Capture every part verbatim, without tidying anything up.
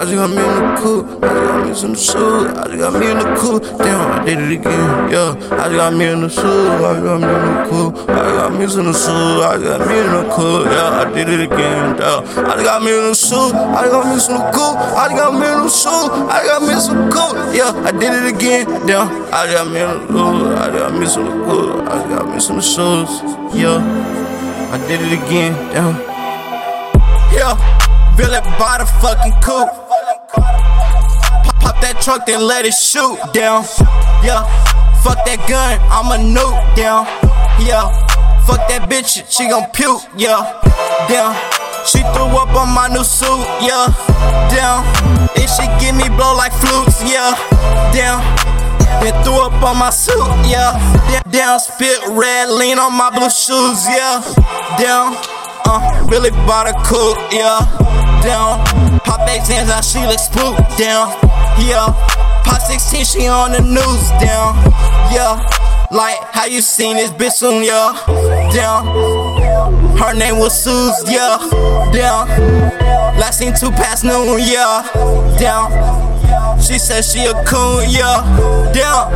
I just got me in the coupe, I just got me some shoes. I just got me in the coupe, damn, I did it again, yeah. I just got me in the shoes, I just got me in the coupe, I just got me some shoes. I just got me in the coupe, yeah, I did it again, yeah. I just got me in the shoes, I just got me some coupe, I just got me in the shoes, I just got me some coupe, yeah, I did it again, yeah. I just got me in the coupe, I just got me some coupe, I just got me some shoes, yeah. I did it again, yeah. Yeah, Billy bought a fucking coupe. Pop, pop that trunk, then let it shoot down. Yeah, fuck that gun, I'm a nuke down. Yeah, fuck that bitch, she gon' puke. Yeah, down. She threw up on my new suit. Yeah, down. And she give me blow like flutes. Yeah, down. Then threw up on my suit. Yeah, down. Spit red, lean on my blue shoes. Yeah, down. Uh, really bought a coupe, yeah. Down, pop eight hands now she look spook. Down, yeah. Pop sixteen, she on the news. Down, yeah. Like how you seen this bitch soon, yeah. Down, her name was Suze, yeah. Down, last seen two past noon, yeah. Down, she said she a coon, yeah. Down,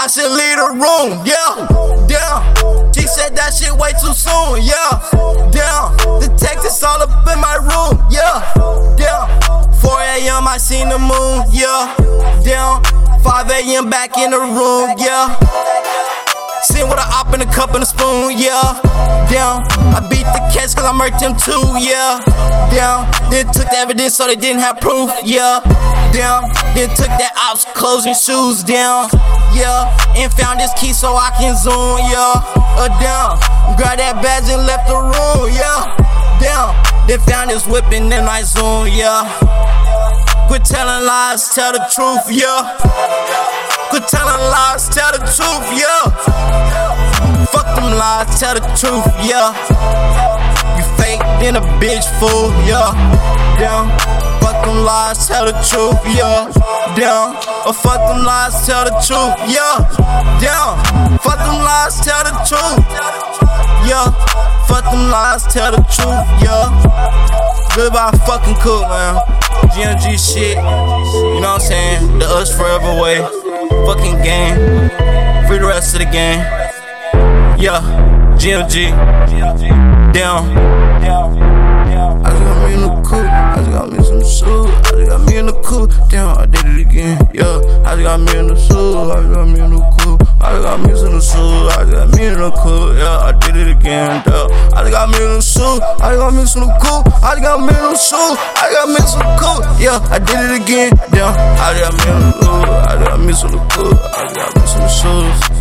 I should leave the room, yeah. Down, she said that shit way too soon, yeah. Down, the text is all up in my room, yeah. Down, four a.m. I seen the moon, yeah. Down, five a.m. back in the room, yeah. Sitting with a op and a cup and a spoon, yeah. Down, I beat the cats cause I murked them too, yeah. Down, then took the evidence so they didn't have proof, yeah. Down, then took that op's clothes and shoes down, yeah. And found this key so I can zoom, yeah. Uh, down. Grabbed that badge and left the room, yeah. Damn, they found this whipping in my zone, yeah. Quit telling lies, tell the truth, yeah. Quit telling lies, tell the truth, yeah. Fuck them lies, tell the truth, yeah. You fake, then a bitch fool, yeah. Damn, fuck them lies, tell the truth, yeah. Damn, or fuck them lies, tell the truth, yeah. Damn, fuck them lies, tell the truth. Yeah, fuck them lies, tell the truth, yeah. Goodbye, fucking cool, man. G M G shit, you know what I'm saying? The us forever way, fucking game. Free the rest of the game. Yeah, G M G. Down. I just got me in the coupe, I just got me some shoes. I just got me in the coupe, damn, I did it again. Yeah, I just got me in the shoes, I just got me in the coupe. I just got me some shoes, I just got me in the coupe, yeah. I did it again, yeah. I just got me in the shoes, I just got me some coupe, I just got me in the shoes, I just got me some coupe, yeah. I did it again, yeah. I just got me in the coupe, I just got me some coupe, I just got me some shoes.